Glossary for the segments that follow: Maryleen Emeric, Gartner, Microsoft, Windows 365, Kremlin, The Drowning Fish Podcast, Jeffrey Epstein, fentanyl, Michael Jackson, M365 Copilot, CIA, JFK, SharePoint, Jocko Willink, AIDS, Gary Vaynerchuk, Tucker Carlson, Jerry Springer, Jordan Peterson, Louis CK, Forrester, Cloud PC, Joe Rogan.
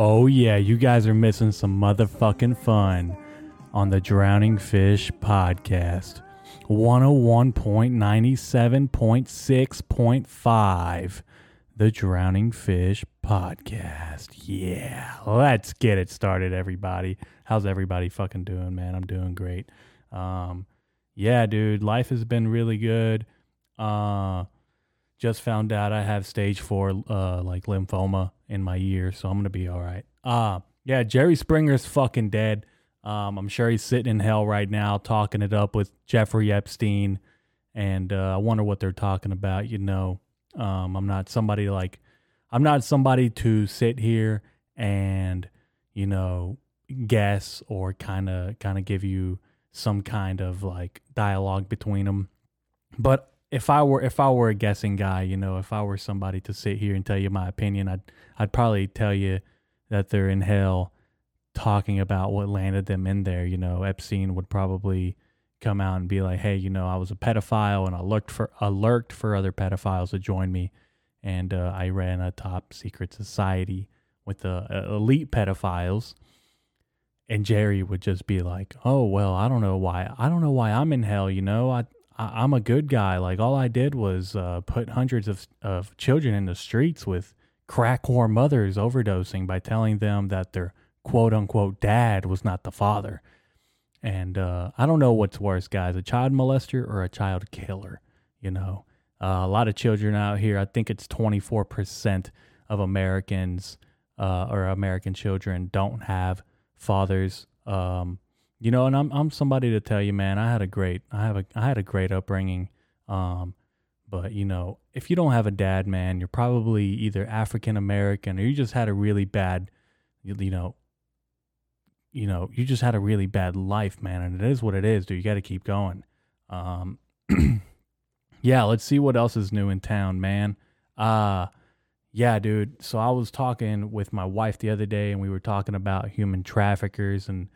Oh yeah, you guys are missing some motherfucking fun on the Drowning Fish Podcast. 101.97.6.5, the Drowning Fish Podcast. Yeah, let's get it started, everybody. How's everybody fucking doing, man? I'm doing great. Yeah, dude, life has been really good. Just found out I have stage 4 like lymphoma in my ear, so I'm going to be all right. Yeah, Jerry Springer's fucking dead. I'm sure he's sitting in hell right now talking it up with Jeffrey Epstein, and I wonder what they're talking about, you know. I'm not somebody to sit here and, you know, guess or kind of give you some kind of like dialogue between them. But if I were a guessing guy, you know, if I were somebody to sit here and tell you my opinion, I'd probably tell you that they're in hell talking about what landed them in there. You know, Epstein would probably come out and be like, hey, you know, I was a pedophile and I lurked for other pedophiles to join me. And I ran a top secret society with elite pedophiles. And Jerry would just be like, oh, well, I don't know why I'm in hell. You know, I'm a good guy. Like, all I did was put hundreds of children in the streets with crack whore mothers overdosing by telling them that their quote unquote dad was not the father. And I don't know what's worse, guys, a child molester or a child killer. You know, a lot of children out here, I think it's 24% of Americans or American children don't have fathers. You know, and I'm somebody to tell you, man, I had a great upbringing. But you know, if you don't have a dad, man, you're probably either African American or you just had a really bad, you just had a really bad life, man. And it is what it is, dude. You got to keep going. Yeah, let's see what else is new in town, man. Yeah, dude. So I was talking with my wife the other day and we were talking about human traffickers, and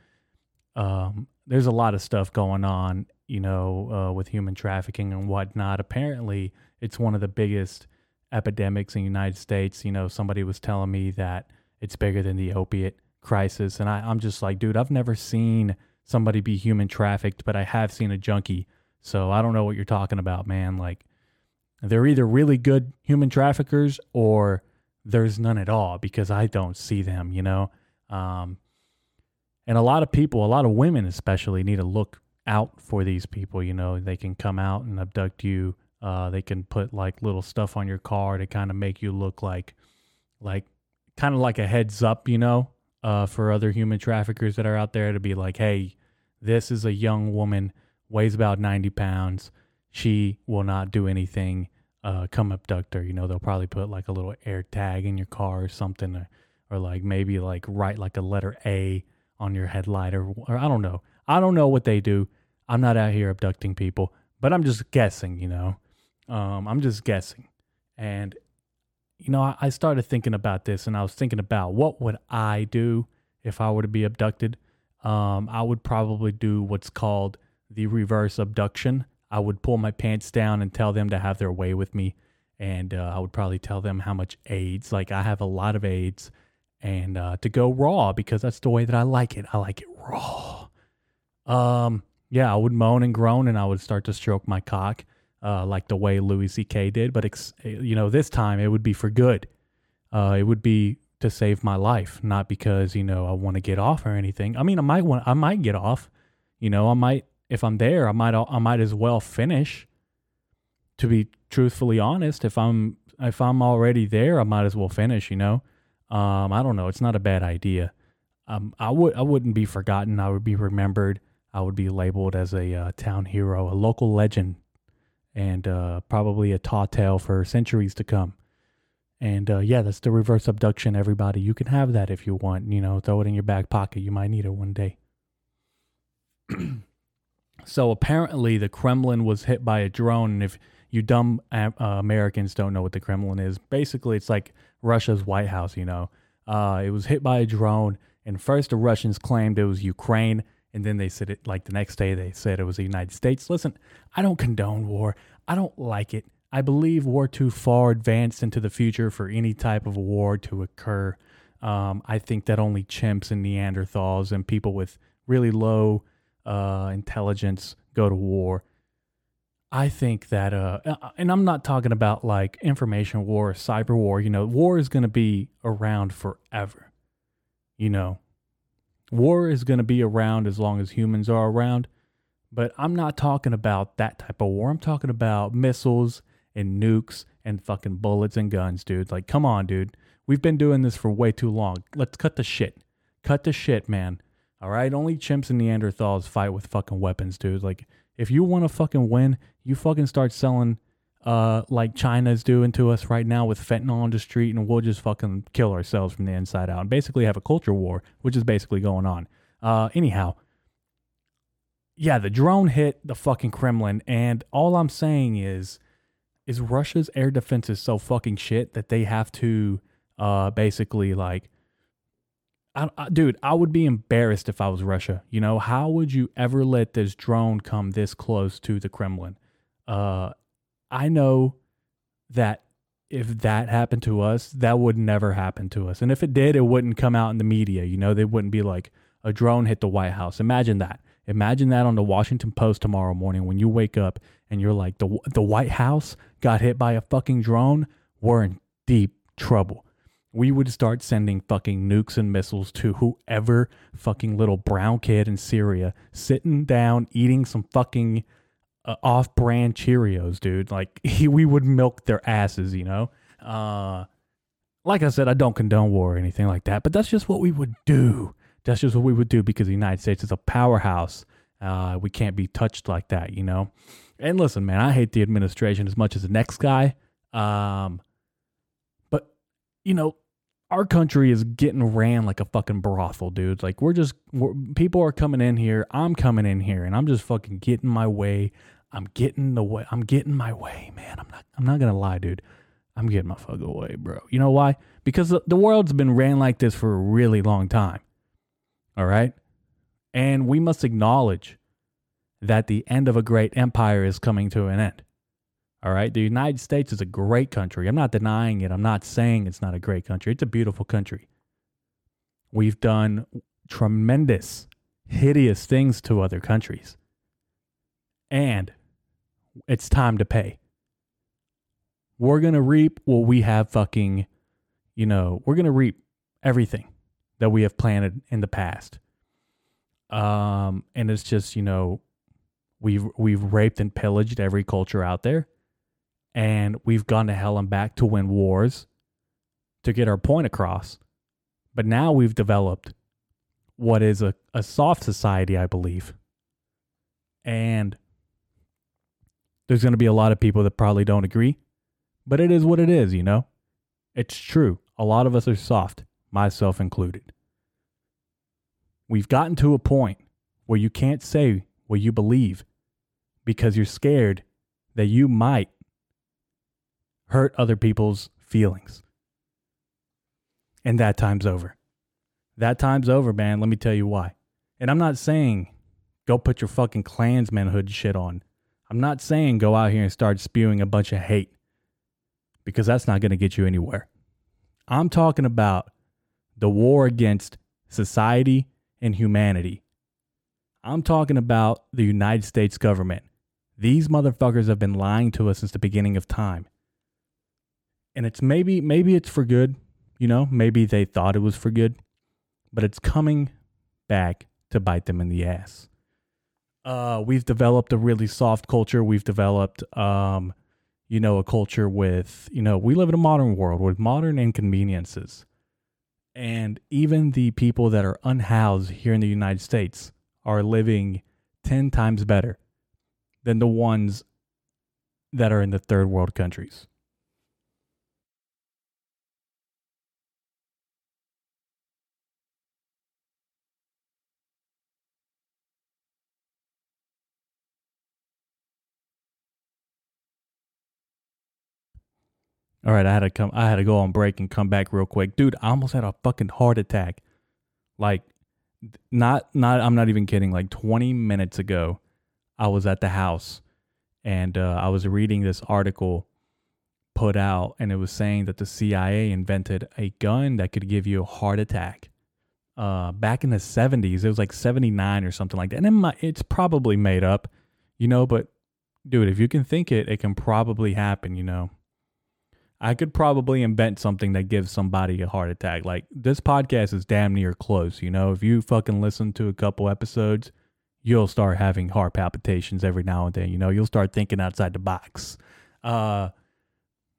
there's a lot of stuff going on, you know, with human trafficking and whatnot. Apparently, it's one of the biggest epidemics in the United States. You know, somebody was telling me that it's bigger than the opiate crisis. And I'm just like, dude, I've never seen somebody be human trafficked, but I have seen a junkie. So I don't know what you're talking about, man. Like, they're either really good human traffickers or there's none at all, because I don't see them, you know? And a lot of people, a lot of women especially, need to look out for these people. You know, they can come out and abduct you. They can put like little stuff on your car to kind of make you look like kind of like a heads up, you know, for other human traffickers that are out there, to be like, hey, this is a young woman, weighs about 90 pounds. She will not do anything. Come abduct her. You know, they'll probably put like a little air tag in your car or something, or like maybe like write like a letter A on your headlight, or I don't know. I don't know what they do. I'm not out here abducting people, but I'm just guessing, you know. I'm just guessing. And, you know, I started thinking about this, and I was thinking about what would I do if I were to be abducted. I would probably do what's called the reverse abduction. I would pull my pants down and tell them to have their way with me. And I would probably tell them how much AIDS, like I have a lot of AIDS, and to go raw, because that's the way that I like it. I like it raw. Yeah, I would moan and groan, and I would start to stroke my cock like the way Louis CK did. But, you know, this time it would be for good. It would be to save my life, not because, you know, I want to get off or anything. I mean, I might get off. You know, if I'm there, I might as well finish. To be truthfully honest, if I'm already there, I might as well finish, you know. I don't know. It's not a bad idea. I wouldn't be forgotten. I would be remembered. I would be labeled as a town hero, a local legend, and probably a tall tale for centuries to come. And yeah, that's the reverse abduction, everybody. You can have that if you want. You know, throw it in your back pocket. You might need it one day. So apparently the Kremlin was hit by a drone. And if you dumb Americans don't know what the Kremlin is, basically it's like Russia's White House, you know. It was hit by a drone, and first the Russians claimed it was Ukraine, and then they said it, like the next day they said it was the United States. Listen, I don't condone war. I don't like it. I believe we're too far advanced into the future for any type of war to occur. I think that only chimps and Neanderthals and people with really low intelligence go to war. I think that, and I'm not talking about like information war or cyber war, you know, war is going to be around forever. You know, war is going to be around as long as humans are around. But I'm not talking about that type of war. I'm talking about missiles and nukes and fucking bullets and guns, dude. Like, come on, dude. We've been doing this for way too long. Let's cut the shit. Cut the shit, man. All right? Only chimps and Neanderthals fight with fucking weapons, dude. Like, if you want to fucking win, you fucking start selling like China's doing to us right now with fentanyl on the street, and we'll just fucking kill ourselves from the inside out and basically have a culture war, which is basically going on. Anyhow, yeah, the drone hit the fucking Kremlin, and all I'm saying is Russia's air defense is so fucking shit that they have to basically like... Dude, I would be embarrassed if I was Russia. You know, how would you ever let this drone come this close to the Kremlin? I know that if that happened to us, that would never happen to us. And if it did, it wouldn't come out in the media. You know, they wouldn't be like, a drone hit the White House. Imagine that. Imagine that on the Washington Post tomorrow morning when you wake up and you're like, the White House got hit by a fucking drone. We're in deep trouble. We would start sending fucking nukes and missiles to whoever fucking little brown kid in Syria sitting down eating some fucking off-brand Cheerios, dude. Like, we would milk their asses, you know? Like I said, I don't condone war or anything like that, but that's just what we would do. That's just what we would do because the United States is a powerhouse. We can't be touched like that, you know? And listen, man, I hate the administration as much as the next guy. But, you know, our country is getting ran like a fucking brothel, dude. Like, people are coming in here. I'm coming in here, and I'm just fucking getting my way. I'm getting my way, man. I'm not going to lie, dude. I'm getting my fucking way, bro. You know why? Because the world's been ran like this for a really long time. All right? And we must acknowledge that the end of a great empire is coming to an end. All right? The United States is a great country. I'm not denying it. I'm not saying it's not a great country. It's a beautiful country. We've done tremendous, hideous things to other countries. And it's time to pay. We're going to reap what we have fucking, you know, we're going to reap everything that we have planted in the past. And it's just, you know, we've raped and pillaged every culture out there, and we've gone to hell and back to win wars to get our point across. But now we've developed what is a soft society, I believe. And there's going to be a lot of people that probably don't agree, but it is what it is, you know? It's true. A lot of us are soft, myself included. We've gotten to a point where you can't say what you believe because you're scared that you might hurt other people's feelings. And that time's over. That time's over, man. Let me tell you why. And I'm not saying go put your fucking Klansmanhood shit on. I'm not saying go out here and start spewing a bunch of hate because that's not going to get you anywhere. I'm talking about the war against society and humanity. I'm talking about the United States government. These motherfuckers have been lying to us since the beginning of time. And it's maybe it's for good, you know, maybe they thought it was for good, but it's coming back to bite them in the ass. We've developed a really soft culture. We've developed, you know, a culture with, you know, we live in a modern world with modern inconveniences. And even the people that are unhoused here in the United States are living 10 times better than the ones that are in the third world countries. All right, I had to go on break and come back real quick. Dude, I almost had a fucking heart attack. Like, I'm not even kidding. Like 20 minutes ago, I was at the house and I was reading this article put out, and it was saying that the CIA invented a gun that could give you a heart attack. Back in the 70s, it was like 79 or something like that. And it's probably made up, you know, but dude, if you can think it, it can probably happen, you know. I could probably invent something that gives somebody a heart attack. Like, this podcast is damn near close, you know. If you fucking listen to a couple episodes, you'll start having heart palpitations every now and then, you know. You'll start thinking outside the box.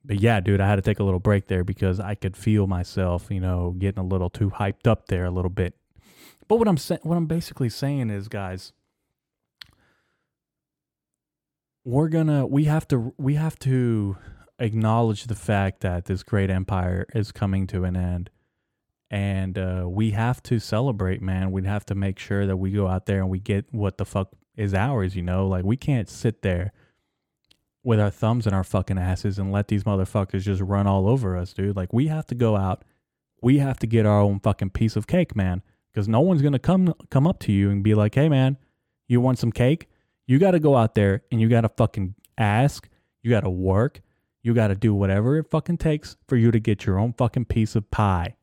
But yeah, dude, I had to take a little break there because I could feel myself, you know, getting a little too hyped up there a little bit. But what I'm basically saying is, guys, we have to acknowledge the fact that this great empire is coming to an end, and we have to celebrate, man. We have to make sure that we go out there and we get what the fuck is ours, you know. Like, we can't sit there with our thumbs in our fucking asses and let these motherfuckers just run all over us, dude. Like, we have to go out. We have to get our own fucking piece of cake, man. Because no one's going to come up to you and be like, hey, man, you want some cake? You got to go out there and you got to fucking ask. You got to work. You got to do whatever it fucking takes for you to get your own fucking piece of pie.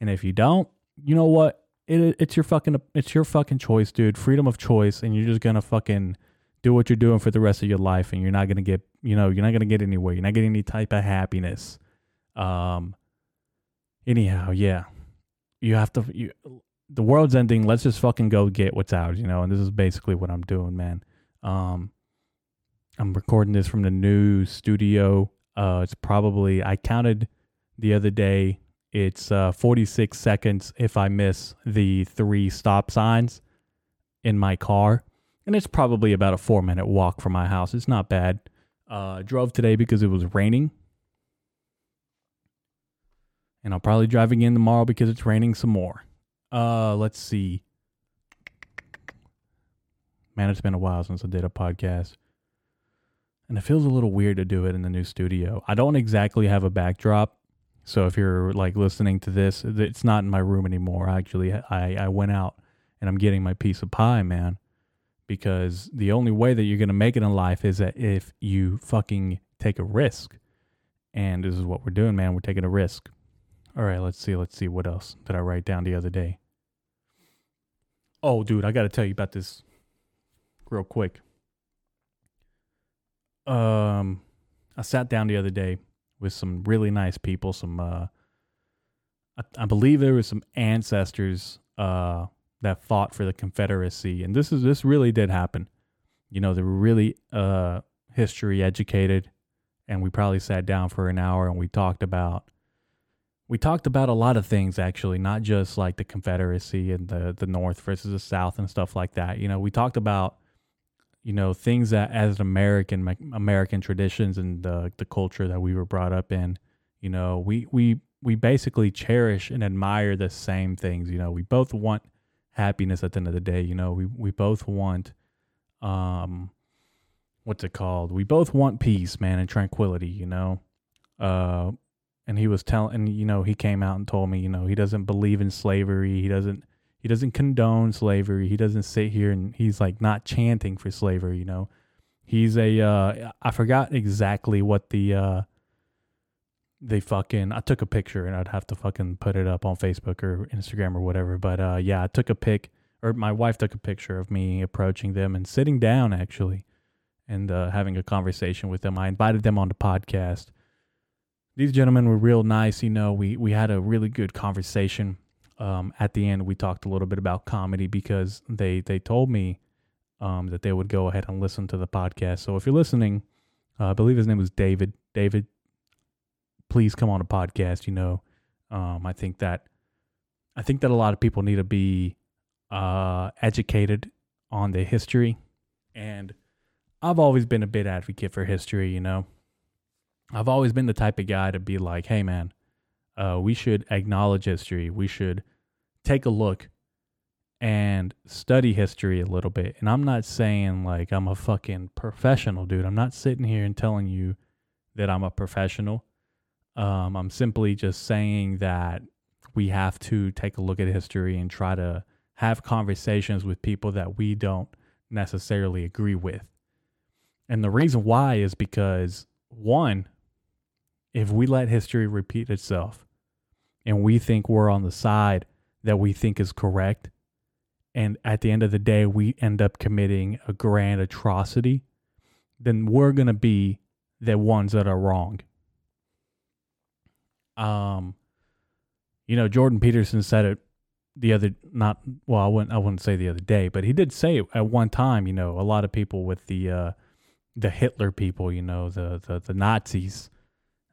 And if you don't, you know what? It's your fucking choice, dude. Freedom of choice. And you're just going to fucking do what you're doing for the rest of your life, and you're not going to get anywhere. You're not getting any type of happiness. Anyhow, yeah, the world's ending. Let's just fucking go get what's ours, you know? And this is basically what I'm doing, man. I'm recording this from the new studio. It's probably, I counted the other day, it's 46 seconds if I miss the 3 stop signs in my car. And it's probably about a 4-minute walk from my house. It's not bad. Drove today because it was raining. And I'll probably drive again tomorrow because it's raining some more. Let's see. Man, it's been a while since I did a podcast. And it feels a little weird to do it in the new studio. I don't exactly have a backdrop. So if you're like listening to this, it's not in my room anymore. Actually, I went out and I'm getting my piece of pie, man. Because the only way that you're going to make it in life is that if you fucking take a risk. And this is what we're doing, man. We're taking a risk. All right, let's see what else did I write down the other day. Oh, dude, I got to tell you about this real quick. I sat down the other day with some really nice people, some I believe there were some ancestors that fought for the Confederacy. And this really did happen. You know, they were really history educated, and we probably sat down for an hour and we talked about a lot of things, actually, not just like the Confederacy and the North versus the South and stuff like that. You know, we talked about, you know, things that as an American traditions and the culture that we were brought up in, you know, we basically cherish and admire the same things. You know, we both want happiness at the end of the day, you know. We both want we both want peace, man, and tranquility, you know. And he was telling, you know, he came out and told me, you know, he doesn't believe in slavery, he doesn't condone slavery, he doesn't sit here and he's like not chanting for slavery, you know. He's a I forgot exactly what I took a picture and I'd have to fucking put it up on Facebook or Instagram or whatever. But yeah, I took a pic, or my wife took a picture of me approaching them and sitting down, actually, and having a conversation with them. I invited them on the podcast. These gentlemen were real nice. You know, we had a really good conversation. At the end, we talked a little bit about comedy because they told me that they would go ahead and listen to the podcast. So if you're listening, I believe his name was David, please come on a podcast, you know. I think that a lot of people need to be educated on the history. And I've always been a big advocate for history, you know. I've always been the type of guy to be like, hey, man, we should acknowledge history. We should take a look and study history a little bit. And I'm not saying like I'm a fucking professional, dude. I'm not sitting here and telling you that I'm a professional. I'm simply just saying that we have to take a look at history and try to have conversations with people that we don't necessarily agree with. And the reason why is because, one, if we let history repeat itself and we think we're on the side that we think is correct, and at the end of the day, we end up committing a grand atrocity, then we're going to be the ones that are wrong. You know, Jordan Peterson said it the other, not, well, I wouldn't say the other day, but he did say it at one time, you know, a lot of people with the Hitler people, you know, the Nazis,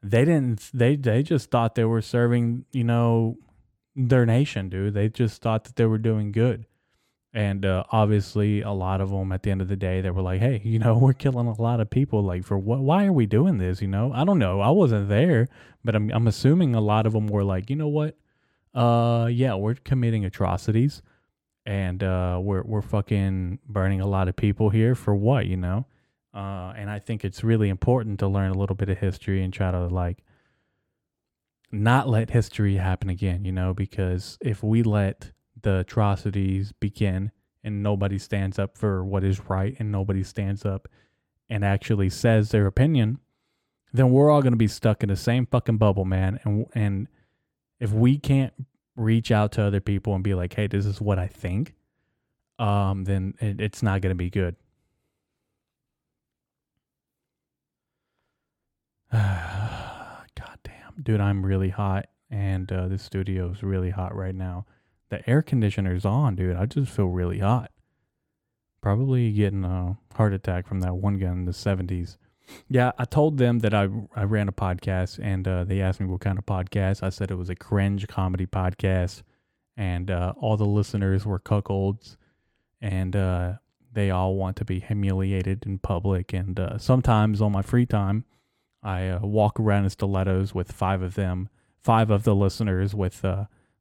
they just thought they were serving, you know, their nation, dude. They just thought that they were doing good. And obviously a lot of them at the end of the day, they were like, hey, you know, we're killing a lot of people. Like, for what? Why are we doing this? You know, I don't know. I wasn't there, but I'm assuming a lot of them were like, you know what? Yeah, we're committing atrocities and we're fucking burning a lot of people here for what, you know? And I think it's really important to learn a little bit of history and try to like not let history happen again, you know, because if we let the atrocities begin and nobody stands up for what is right and nobody stands up and actually says their opinion, then we're all going to be stuck in the same fucking bubble, man. And if we can't reach out to other people and be like, hey, this is what I think, then it's not going to be good. God damn, dude, I'm really hot. And this studio is really hot right now. The air conditioner's on, dude. I just feel really hot. Probably getting a heart attack from that one gun in the 70s. Yeah, I told them that I ran a podcast, and they asked me what kind of podcast. I said it was a cringe comedy podcast, and all the listeners were cuckolds, and they all want to be humiliated in public. And sometimes on my free time, I walk around in stilettos with five of the listeners with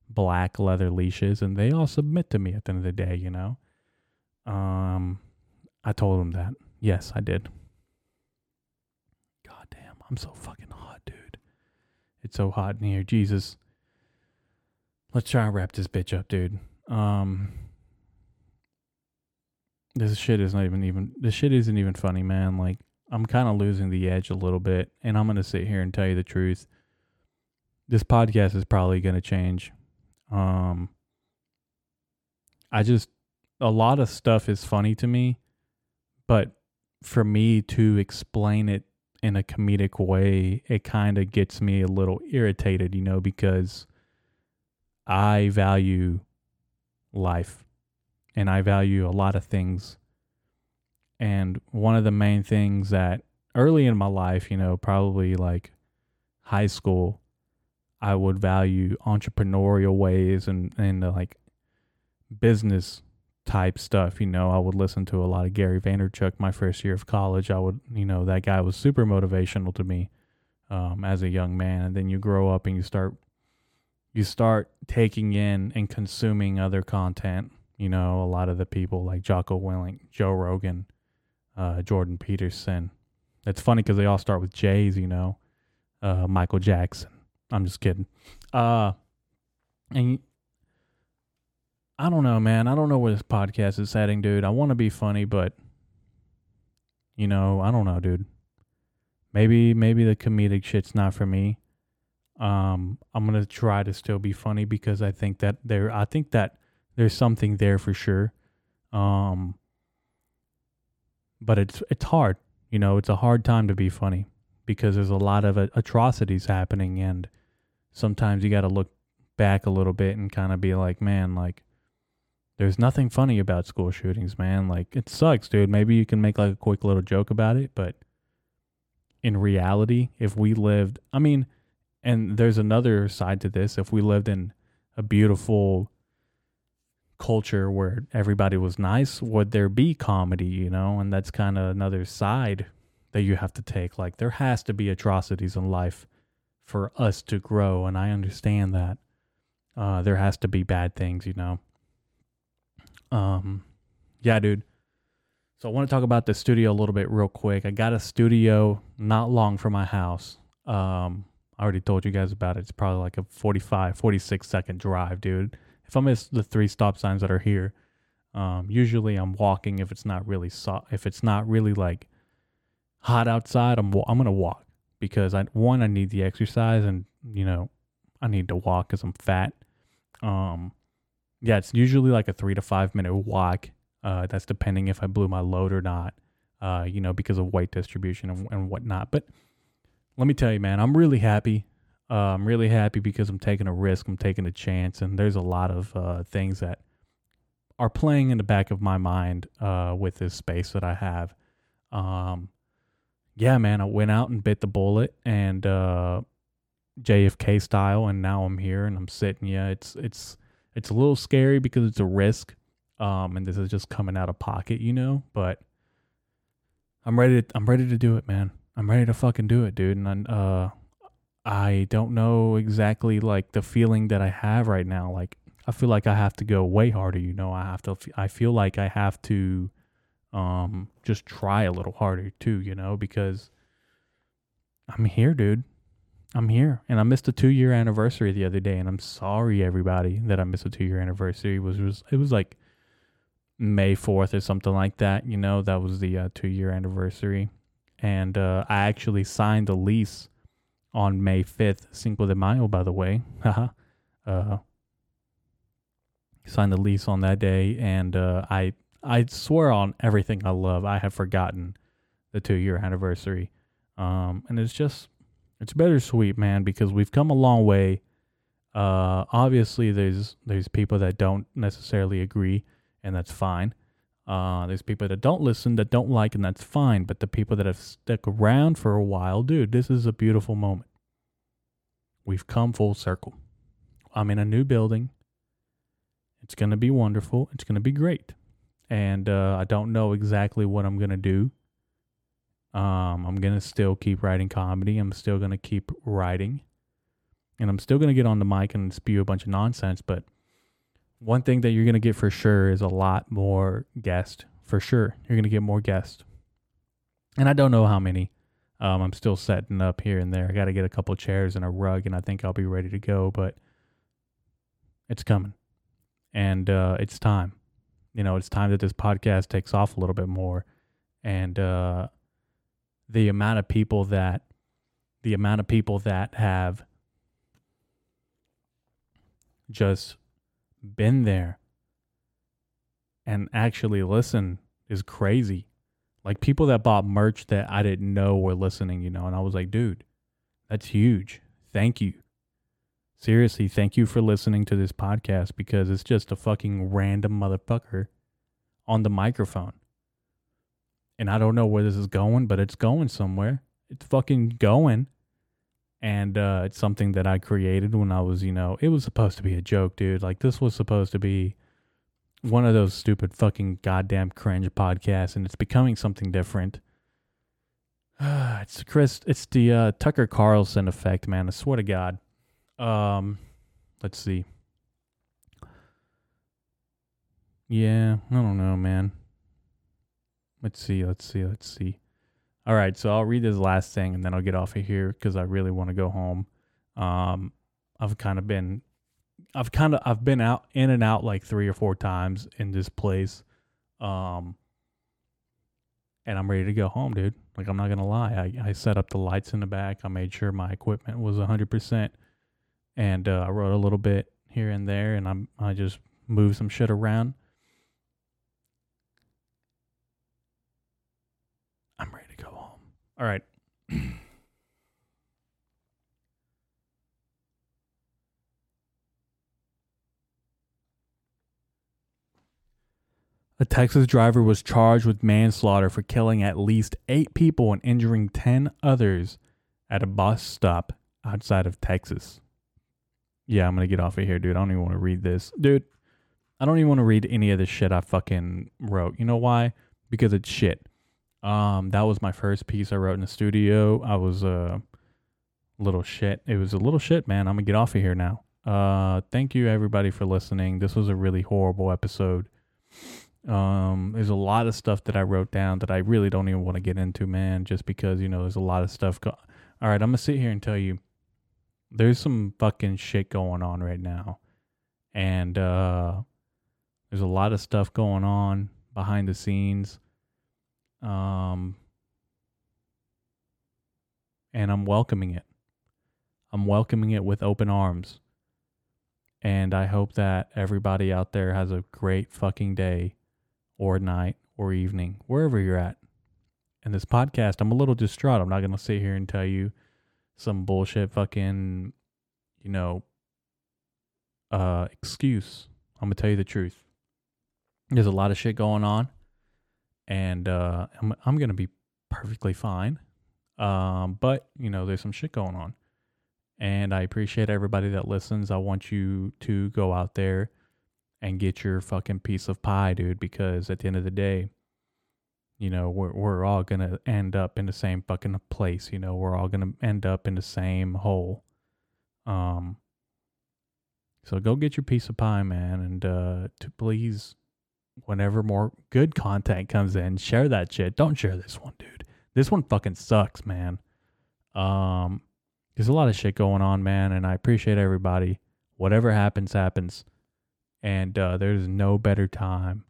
black leather leashes, and they all submit to me at the end of the day, you know. I told them that. Yes, I did. God damn, I'm so fucking hot, dude. It's so hot in here. Jesus. Let's try and wrap this bitch up, dude. This shit isn't even funny, man. Like, I'm kind of losing the edge a little bit, and I'm going to sit here and tell you the truth. This podcast is probably going to change. A lot of stuff is funny to me, but for me to explain it in a comedic way, it kind of gets me a little irritated, you know, because I value life and I value a lot of things. And one of the main things that early in my life, you know, probably like high school, I would value entrepreneurial ways and like business type stuff. You know, I would listen to a lot of Gary Vaynerchuk my first year of college. That guy was super motivational to me as a young man. And then you grow up and you start taking in and consuming other content. You know, a lot of the people like Jocko Willink, Joe Rogan, Jordan Peterson. It's funny because they all start with J's, you know, Michael Jackson. I'm just kidding. And I don't know, man. I don't know where this podcast is heading, dude. I want to be funny, but, you know, I don't know, dude. Maybe the comedic shit's not for me. I'm going to try to still be funny because I think that there's something there for sure. But it's hard. You know, it's a hard time to be funny because there's a lot of atrocities happening, and sometimes you got to look back a little bit and kind of be like, man, like, there's nothing funny about school shootings, man. Like, it sucks, dude. Maybe you can make like a quick little joke about it, but in reality, if we lived, I mean, and there's another side to this, if we lived in a beautiful culture where everybody was nice, would there be comedy, you know? And that's kind of another side that you have to take. Like, there has to be atrocities in life for us to grow, and I understand that. There has to be bad things, you know. Yeah, dude. So I want to talk about the studio a little bit real quick. I got a studio not long from my house. I already told you guys about it. It's probably like a 46 second drive, dude. If I miss the 3 stop signs that are here, usually I'm walking. If it's not really like hot outside, I'm gonna walk because I need the exercise, and you know, I need to walk because I'm fat. Yeah, it's usually like a 3 to 5 minute walk. That's depending if I blew my load or not, you know, because of weight distribution and whatnot. But let me tell you, man, I'm really happy. I'm really happy because I'm taking a risk. I'm taking a chance. And there's a lot of things that are playing in the back of my mind with this space that I have. Yeah, man, I went out and bit the bullet, and JFK style. And now I'm here and I'm sitting. Yeah, it's a little scary because it's a risk. And this is just coming out of pocket, you know, but I'm ready to do it, man. I'm ready to fucking do it, dude. And I don't know exactly like the feeling that I have right now. Like, I feel like I have to go way harder. You know, I feel like I have to, just try a little harder too, you know, because I'm here, dude. I'm here, and I missed a 2-year anniversary the other day, and I'm sorry, everybody, that I missed a 2-year anniversary. It was like May 4th or something like that, you know, that was the 2-year anniversary, and I actually signed the lease on May 5th, Cinco de Mayo, by the way. Signed the lease on that day, and I swear on everything I love, I have forgotten the 2-year anniversary, and it's just... It's bittersweet, man, because we've come a long way. Obviously, there's people that don't necessarily agree, and that's fine. There's people that don't listen, that don't like, and that's fine. But the people that have stuck around for a while, dude, this is a beautiful moment. We've come full circle. I'm in a new building. It's going to be wonderful. It's going to be great. And I don't know exactly what I'm going to do. I'm going to still keep writing comedy. I'm still going to keep writing, and I'm still going to get on the mic and spew a bunch of nonsense. But one thing that you're going to get for sure is a lot more guests for sure. You're going to get more guests, and I don't know how many. I'm still setting up here and there. I got to get a couple chairs and a rug, and I think I'll be ready to go, but it's coming, and, it's time, you know, it's time that this podcast takes off a little bit more. And, the amount of people that have just been there and actually listen is crazy. Like, people that bought merch that I didn't know were listening, you know, and I was like, dude, that's huge. Thank you. Seriously, thank you for listening to this podcast, because it's just a fucking random motherfucker on the microphone. And I don't know where this is going, but it's going somewhere. It's fucking going. And it's something that I created when I was, you know, it was supposed to be a joke, dude. Like, this was supposed to be one of those stupid fucking goddamn cringe podcasts, and it's becoming something different. It's the Tucker Carlson effect, man. I swear to God. Let's see. Yeah, I don't know, man. Let's see. All right, so I'll read this last thing, and then I'll get off of here because I really want to go home. I've been out in and out like 3 or 4 times in this place, and I'm ready to go home, dude. Like, I'm not gonna lie. I set up the lights in the back. I made sure my equipment was 100%, and I wrote a little bit here and there, and I just moved some shit around. I'm ready to go home. All right. A Texas driver was charged with manslaughter for killing at least 8 people and injuring 10 others at a bus stop outside of Texas. Yeah, I'm going to get off of here, dude. I don't even want to read this. Dude, I don't even want to read any of the shit I fucking wrote. You know why? Because it's shit. That was my first piece I wrote in the studio. I was a little shit. It was a little shit, man. I'm gonna get off of here now. Thank you everybody for listening. This was a really horrible episode. There's a lot of stuff that I wrote down that I really don't even want to get into, man, just because, you know, there's a lot of stuff. All right, I'm gonna sit here and tell you there's some fucking shit going on right now. And, there's a lot of stuff going on behind the scenes. and I'm welcoming it. I'm welcoming it with open arms. And I hope that everybody out there has a great fucking day or night or evening, wherever you're at. And this podcast, I'm a little distraught. I'm not going to sit here and tell you some bullshit fucking, excuse. I'm going to tell you the truth. There's a lot of shit going on, and I'm going to be perfectly fine. But, there's some shit going on. And I appreciate everybody that listens. I want you to go out there and get your fucking piece of pie, dude, because at the end of the day, we're all going to end up in the same fucking place. We're all going to end up in the same hole. So go get your piece of pie, man. And to please, whenever more good content comes in, share that shit. Don't share this one, dude. This one fucking sucks, man. There's a lot of shit going on, man, and I appreciate everybody. Whatever happens, happens. And there's no better time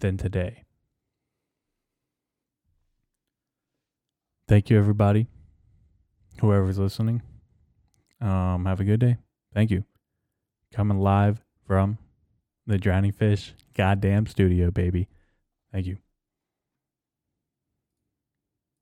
than today. Thank you, everybody. Whoever's listening, have a good day. Thank you. Coming live from the Drowning Fish goddamn studio, baby. Thank you.